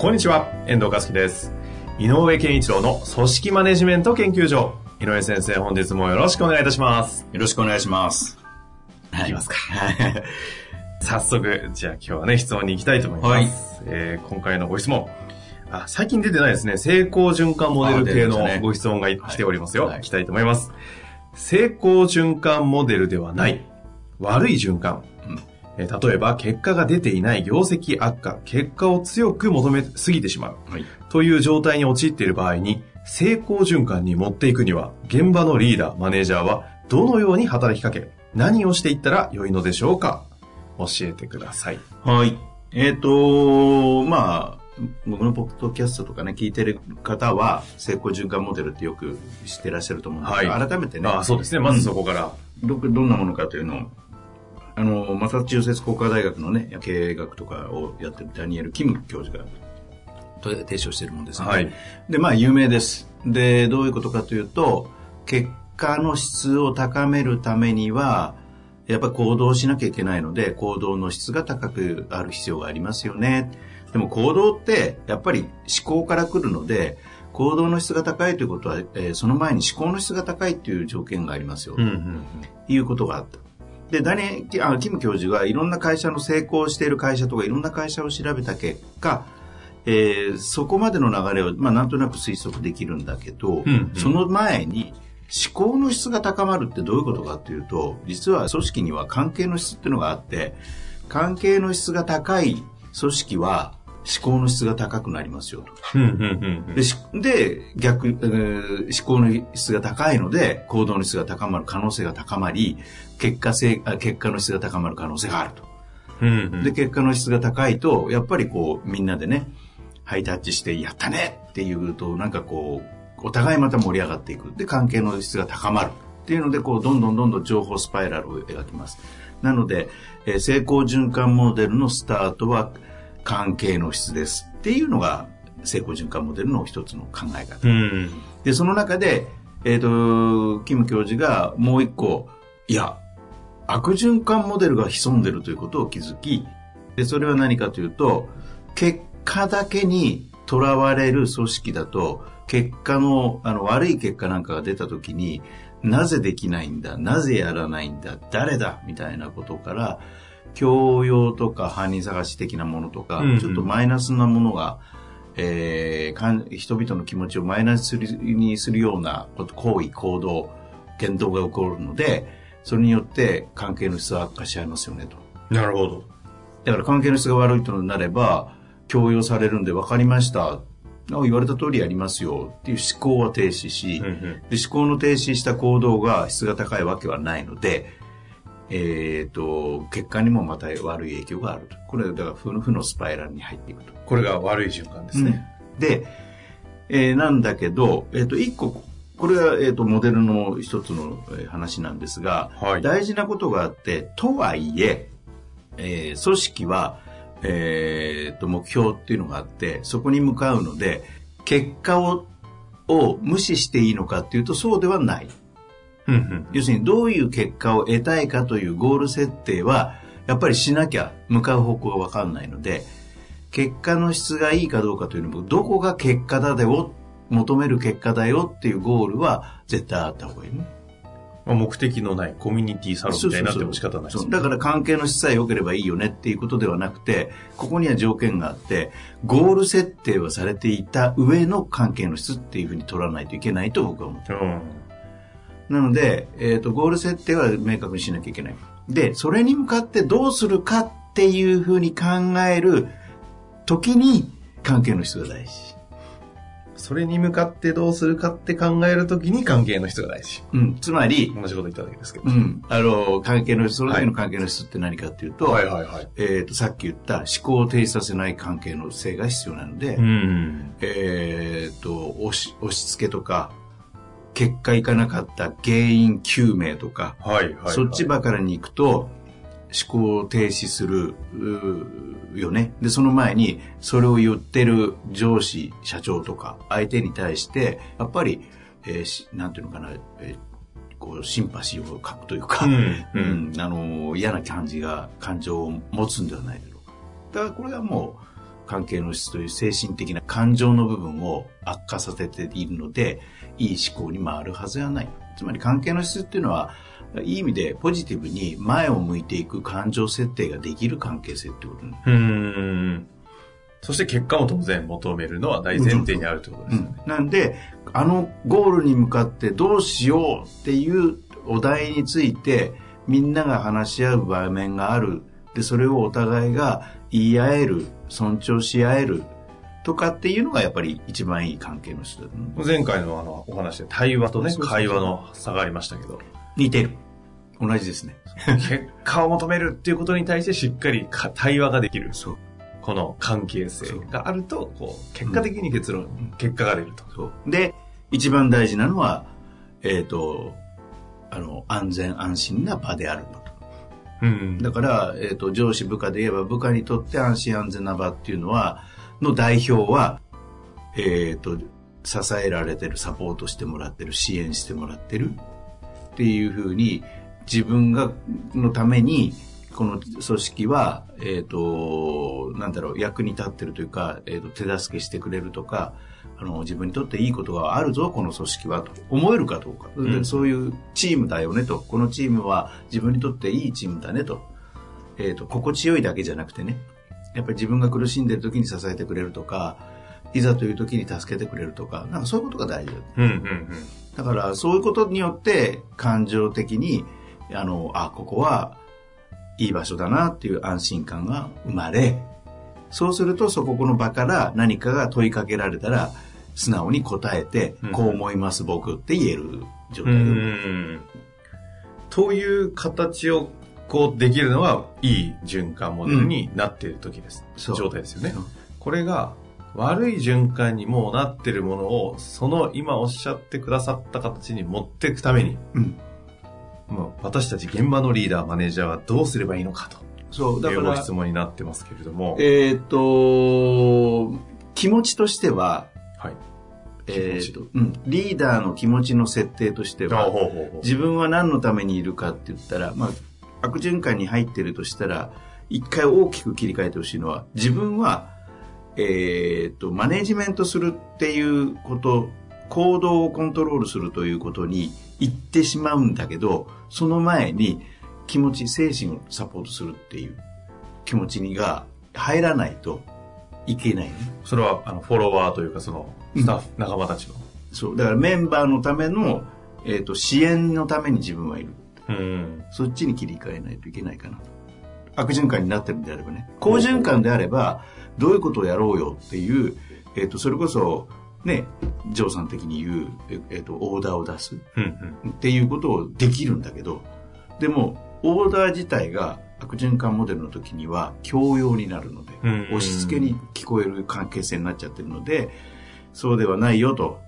こんにちは、遠藤和樹です。井上健一郎の組織マネジメント研究所。井上先生、本日もよろしくお願いいたします。よろしくお願いします。いきますか。早速、じゃあ今日はね、質問に行きたいと思います。はい、今回のご質問、最近出てないですね。成功循環モデル系のご質問が来ておりますよ。行きたいと思います。成功循環モデルではない悪い循環、例えば結果が出ていない、業績悪化、結果を強く求めすぎてしまう、という状態に陥っている場合に、成功循環に持っていくには、現場のリーダー、マネージャーはどのように働きかけ、何をしていったら良いのでしょうか。教えてください。はい。僕のポッドキャストとかね、聞いてる方は成功循環モデルってよく知ってらっしゃると思うんですけど、改めてね。そうですね。まずそこから、どんなものかというのを、マサチューセッツ工科大学のね、経営学とかをやってるダニエル・キム教授が提唱しているものですね。はい。で、有名です。で、どういうことかというと、結果の質を高めるためには、やっぱり行動しなきゃいけないので、行動の質が高くある必要がありますよね。でも行動ってやっぱり思考から来るので、行動の質が高いということは、その前に思考の質が高いという条件がありますよ、ということがあった。で、キム教授がいろんな会社の、成功している会社とかいろんな会社を調べた結果、そこまでの流れを、なんとなく推測できるんだけど、その前に思考の質が高まるってどういうことかというと、実は組織には関係の質っていうのがあって、関係の質が高い組織は思考の質が高くなりますよと。で、逆、思考の質が高いので、行動の質が高まる可能性が高まり、結果の質が高まる可能性があると。で、結果の質が高いと、やっぱりこう、みんなでね、ハイタッチして、やったねっていうと、なんかこう、お互いまた盛り上がっていく。で、関係の質が高まる。っていうので、こう、どんどん情報スパイラルを描きます。なので、成功循環モデルのスタートは関係の質です。っていうのが、成功循環モデルの一つの考え方。で、その中で、キム教授がもう一個、悪循環モデルが潜んでるということを気づき、で、それは何かというと、結果だけにとらわれる組織だと、結果の、悪い結果なんかが出たときに、なぜできないんだ、なぜやらないんだ、誰だ、みたいなことから、教養とか犯人探し的なものとか、ちょっとマイナスなものが、人々の気持ちをマイナスにするような行為、行動、言動が起こるので、それによって関係の質は悪化しちゃいますよねと。なるほど。だから関係の質が悪いとなれば、強要されるんで分かりました。言われた通りやりますよっていう思考は停止し、で、思考の停止した行動が質が高いわけはないので、結果にもまた悪い影響があると。これだから負のスパイラルに入っていくと。これが悪い循環ですね。で、なんだけど、一個、これは、モデルの一つの話なんですが、大事なことがあって、とはいえ、組織は、目標っていうのがあって、そこに向かうので、結果を無視していいのかっていうと、そうではない。要するに、どういう結果を得たいかというゴール設定は、やっぱりしなきゃ向かう方向がわかんないので、結果の質がいいかどうかというのも、どこが結果だよ、求める結果だよっていうゴールは絶対あった方がいいね。目的のないコミュニティサロンみたいになっても仕方ないですね。だから関係の質さえ良ければいいよねっていうことではなくて、ここには条件があって、ゴール設定はされていた上の関係の質っていうふうに取らないといけないと僕は思ってる。なので、ゴール設定は明確にしなきゃいけない。で、それに向かってどうするかっていうふうに考えるときに関係の質が大事。それに向かってどうするかって考えるときに関係の質が大事。うん。つまり、同じこと言ったわけですけど。うん。関係の質、それぞれの関係の質って何かっていうと、はいはいはい。さっき言った思考を停止させない関係の性が必要なので、うん。押し付けとか、結果いかなかった原因究明とか、はいはいはい。そっちばかりに行くと、思考を停止するよね。で、その前にそれを言ってる上司、社長とか相手に対してやっぱり、なんていうのかな、こうシンパシーを書くというか、うんうんうん、嫌な感情を持つんではないだろうか。だからこれはもう関係の質という精神的な感情の部分を悪化させているので、いい思考に回るはずはない。つまり関係の質っていうのはいい意味でポジティブに前を向いていく感情設定ができる関係性ってことね。そして結果も当然求めるのは大前提にあるってことですよね。うん、なんでゴールに向かってどうしようっていうお題についてみんなが話し合う場面がある。でそれをお互いが言い合える、尊重し合えるとかっていうのがやっぱり一番いい関係の人だと思う。前回のお話で対話とね、会話の差がありましたけど。似てる。同じですね。結果を求めるっていうことに対してしっかり対話ができる。そう。この関係性があると、こう、結果的に結論、うん、結果が出ると。そう。で、一番大事なのは、安全安心な場であること。うん。だから、上司部下で言えば部下にとって安心安全な場っていうのは、の代表は、支えられてる、サポートしてもらってる、支援してもらってる。っていうふうに自分がのためにこの組織はなんだろう、役に立ってるというか、手助けしてくれるとか、自分にとっていいことがあるぞこの組織はと思えるかどうか、うん、そういうチームだよねと、このチームは自分にとっていいチームだねと、心地よいだけじゃなくてね、やっぱり自分が苦しんでる時に支えてくれるとか、いざという時に助けてくれるとか、なんかそういうことが大事だと。うんうんうん。だからそういうことによって感情的にここはいい場所だなっていう安心感が生まれ、そうするとそここの場から何かが問いかけられたら素直に答えて、うん、こう思います僕って言える状態だ。うん。という形をこうできるのはいい循環モデルになっている時です、うん、状態ですよね。これが悪い循環にもうなってるものをその今おっしゃってくださった形に持っていくために、うん、もう私たち現場のリーダーマネージャーはどうすればいいのかと、そうだからご質問になってますけれども、気持ちとしては、はい、リーダーの気持ちの設定としては、自分は何のためにいるかって言ったら、まあ、悪循環に入ってるとしたら一回大きく切り替えてほしいのは、自分はマネジメントするっていうこと、行動をコントロールするということに行ってしまうんだけど、その前に気持ち、精神をサポートするっていう気持ちが入らないといけないね。それはフォロワーというか、そのスタッフ、うん、仲間たちの。そう、だからメンバーのための、支援のために自分はいる。うん。そっちに切り替えないといけないかなと。悪循環になってるんであればね、好循環であればどういうことをやろうよっていう、それこそね、ジョーさん的に言う、オーダーを出すっていうことをできるんだけど、でもオーダー自体が悪循環モデルの時には強要になるので、押し付けに聞こえる関係性になっちゃってるので、そうではないよと、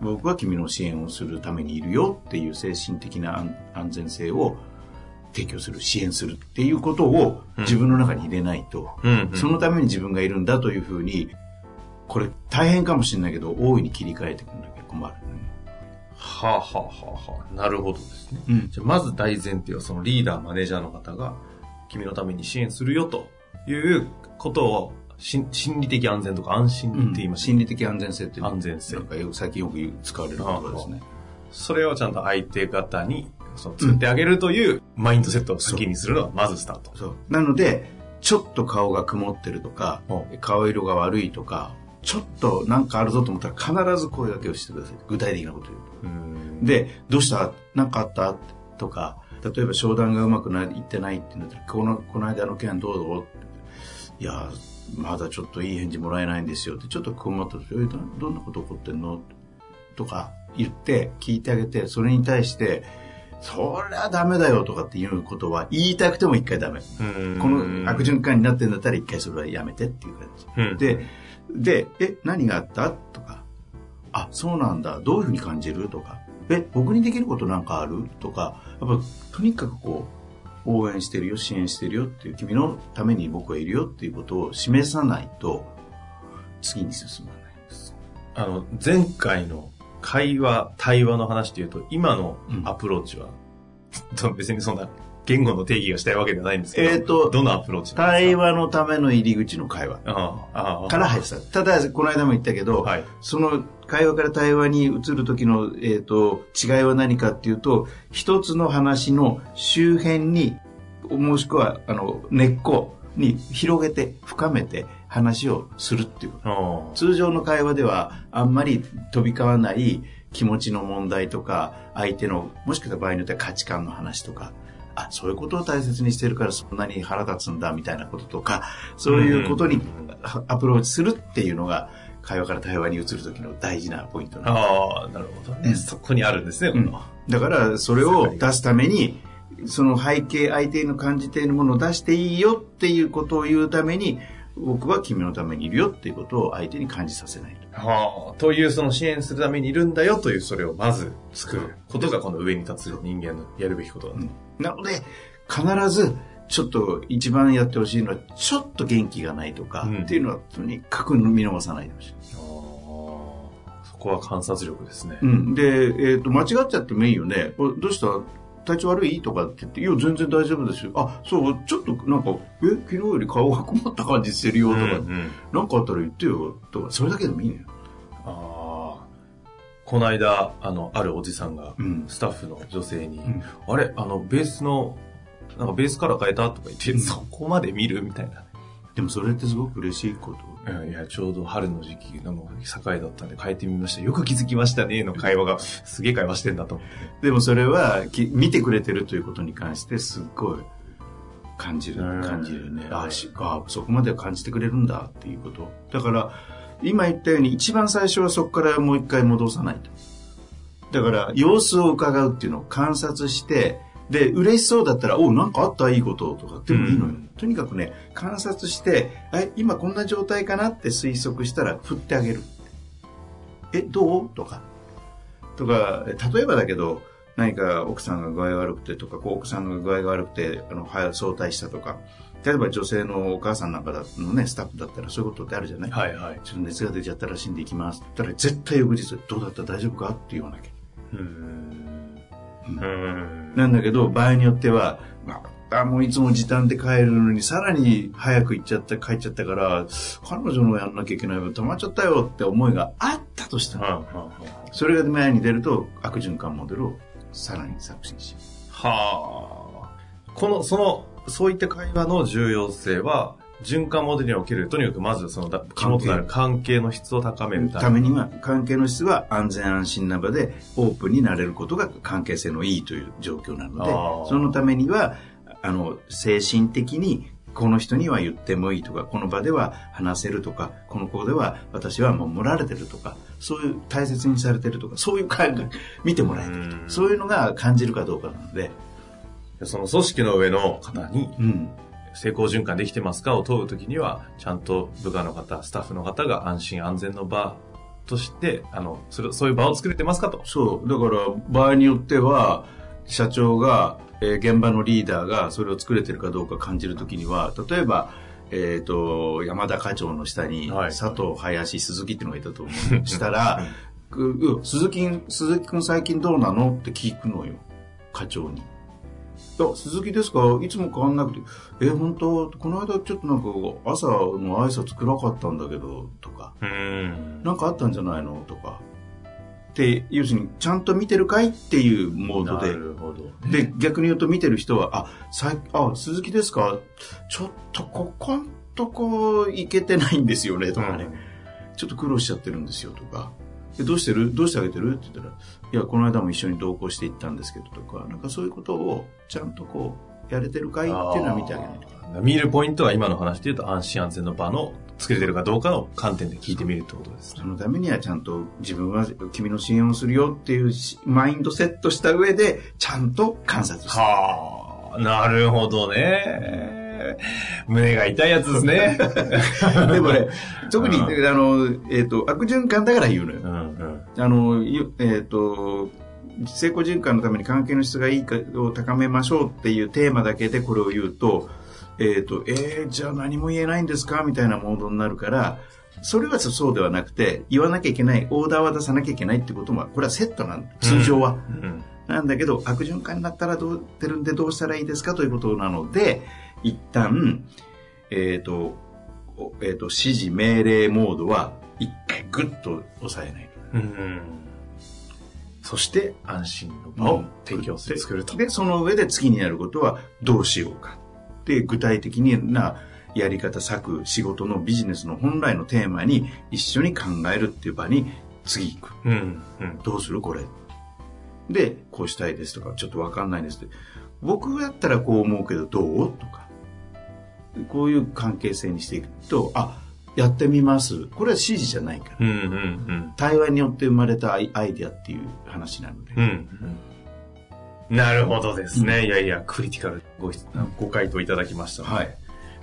僕は君の支援をするためにいるよっていう精神的な安全性を提供する、支援するっていうことを自分の中に入れないと、うんうん、そのために自分がいるんだというふうに、これ大変かもしれないけど大いに切り替えていくんだけど困る、ね、はあ、はあはあ、なるほどですね、うん、じゃあまず大前提はそのリーダーマネージャーの方が君のために支援するよということを心理的安全とか安心って言いました、ね、うん、心理的安全性っていうの、安全性なんか最近よく使われる言葉ですね、はあはあ、それをちゃんと相手方に作ってあげるというマインドセットを先にするのがまずスタート。そう。なのでちょっと顔が曇ってるとか、顔色が悪いとか、ちょっとなんかあるぞと思ったら必ず声掛けをしてください。具体的なこと言う。で、どうした？なんかあった？とか、例えば商談がうまくいってないってなったら、この間の件どうぞ。いやまだちょっといい返事もらえないんですよってちょっと困ったとき、どんなこと起こってんのとか言って聞いてあげて、それに対してそりゃダメだよとかっていうことは言いたくても一回ダメ、この悪循環になってんだったら一回それはやめてっていう感じ、うん、で何があったとか、あそうなんだ、どういうふうに感じるとか、僕にできることなんかあるとか、やっぱとにかくこう応援してるよ、支援してるよっていう、君のために僕はいるよっていうことを示さないと次に進まないです。前回の会話対話の話でいうと、今のアプローチは、うん、別にそんな言語の定義がしたいわけではないんですけど、どのアプローチなんですか？対話のための入り口の会話から入ってた。ただこの間も言ったけど、はい、その会話から対話に移る時の、違いは何かっていうと、一つの話の周辺に、もしくは根っこに広げて深めて話をするっていうこと。通常の会話ではあんまり飛び交わない気持ちの問題とか、相手のもしくは場合によっては価値観の話とか、あそういうことを大切にしてるからそんなに腹立つんだみたいなこととか、そういうことにアプローチするっていうのが会話から対話に移る時の大事なポイントなんです。ああ、なるほどね、うん、そこにあるんですね、うん、だからそれを出すために、その背景、相手の感じているものを出していいよっていうことを言うために、僕は君のためにいるよっていうことを相手に感じさせないという、その支援するためにいるんだよという、それをまず作ることがこの上に立つ人間のやるべきことだと、うん、なので必ずちょっと一番やってほしいのはちょっと元気がないとかっていうのはとにかく見逃さないでほしい、うん、そこは観察力ですね、うん、で、間違っちゃってもいいよね、どうした体調悪いとかって言って、いや全然大丈夫ですよ、あそうちょっとなんか昨日より顔が困った感じしてるよとか、何、うんうん、かあったら言ってよとか、それだけでもいいのよ。あこの間あるおじさんが、うん、スタッフの女性に、うん、あれベースのなんかベースから変えたとか言って、うん、そこまで見るみたいな。でもそれってすごく嬉しいこと。いや、ちょうど春の時期境だったんで変えてみました。よく気づきましたねの会話がすげえ会話してんだと思って。でもそれは見てくれてるということに関してすっごい感じるね。あ、そこまで感じてくれるんだっていうこと。だから今言ったように一番最初はそこからもう一回戻さないと。だから様子を伺うっていうのを観察して。で嬉しそうだったら、おうなんかあったいいこととかってもいいのよ、うん、とにかくね観察して、今こんな状態かなって推測したら振ってあげる。どうとか例えばだけど、何か奥さんが具合悪くてとか、こう奥さんが具合が悪くて早退したとか、例えば女性のお母さんなんかのねスタッフだったらそういうことってあるじゃない、はいはい、ちょっと熱が出ちゃったら死んでいきますって言ったら、絶対翌日どうだった大丈夫かって言わなきゃ、なんだけど、場合によっては、もういつも時短で帰るのにさらに早く帰っちゃったから、彼女のやんなきゃいけない分溜まっちゃったよって思いがあったとしたら、それが前に出ると悪循環モデルをさらに作成し、はあ、そういった会話の重要性は循環モデルにおける、とにかくまずその肝となる関係の質を高めるためには、関係の質は安全安心な場でオープンになれることが関係性のいいという状況なので、そのためには精神的にこの人には言ってもいいとか、この場では話せるとか、この子では私は守られてるとか、そういう大切にされてるとか、そういう感覚見てもらえてるとか、そういうのが感じるかどうかなので、その組織の上の方に、成功循環できてますかを問うときには、ちゃんと部下の方、スタッフの方が安心安全の場としてそういう場を作れてますかと。そうだから場合によっては社長が、現場のリーダーがそれを作れてるかどうか感じるときには、例えば、山田課長の下に、はい、佐藤、林、鈴木っていうのがいたと思うしたら鈴木君最近どうなのって聞くのよ、課長に。鈴木ですか、いつも変わんなくて、本当この間ちょっとなんか朝の挨拶暗かったんだけどとか、なんかあったんじゃないのとかって、要するにちゃんと見てるかいっていうモードで、なるほど、ね、で逆に言うと見てる人は鈴木ですか、ちょっとここんとこいけてないんですよねとかね、ちょっと苦労しちゃってるんですよとか、どうしてあげてるって言ったら、いやこの間も一緒に同行していったんですけどとか、なんかそういうことをちゃんとこうやれてるかいっていうのは見てあげないとか、見るポイントは今の話でいうと安心安全の場の作れてるかどうかの観点で聞いてみるってことですね。そのためにはちゃんと自分は君の支援をするよっていうマインドセットした上でちゃんと観察して。はあ、なるほどね。胸が痛いやつですね。でもね、特に、うん、悪循環だから言うのよ。うんうん、成功循環のために関係の質がいいかを高めましょうっていうテーマだけでこれを言うと、じゃあ何も言えないんですかみたいなモードになるから、それはそうではなくて、言わなきゃいけない、オーダーは出さなきゃいけないってことも、これはセットなの、通常は。うんうん、なんだけど、悪循環になったらどうてるんでどうしたらいいですかということなので、一旦、指示命令モードは一回グッと抑えないと、うん、そして安心の場を提供する、作ると。でその上で次にやることはどうしようかって具体的なやり方、策、仕事のビジネスの本来のテーマに一緒に考えるっていう場に次行く、うんうん、どうするこれでこうしたいですとかちょっと分かんないですって僕だったらこう思うけどどうとかこういう関係性にしていくと、あ、やってみます。これは指示じゃないから。うんうんうん、対話によって生まれたアイデアっていう話なので。うんうん、なるほどですね。うん、いやいや、クリティカルご回答いただきました。はい。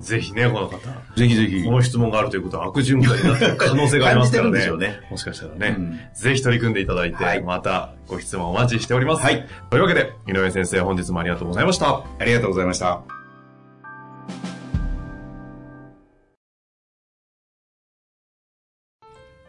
ぜひね、この方。ぜひぜひ。この質問があるということは悪循環になっている可能性がありますからね。そうですね。もしかしたらね、うん。ぜひ取り組んでいただいて、はい、またご質問お待ちしております。はい。というわけで、井上先生、本日もありがとうございました。ありがとうございました。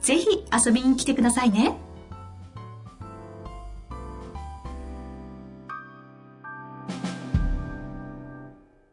ぜひ遊びに来てくださいね。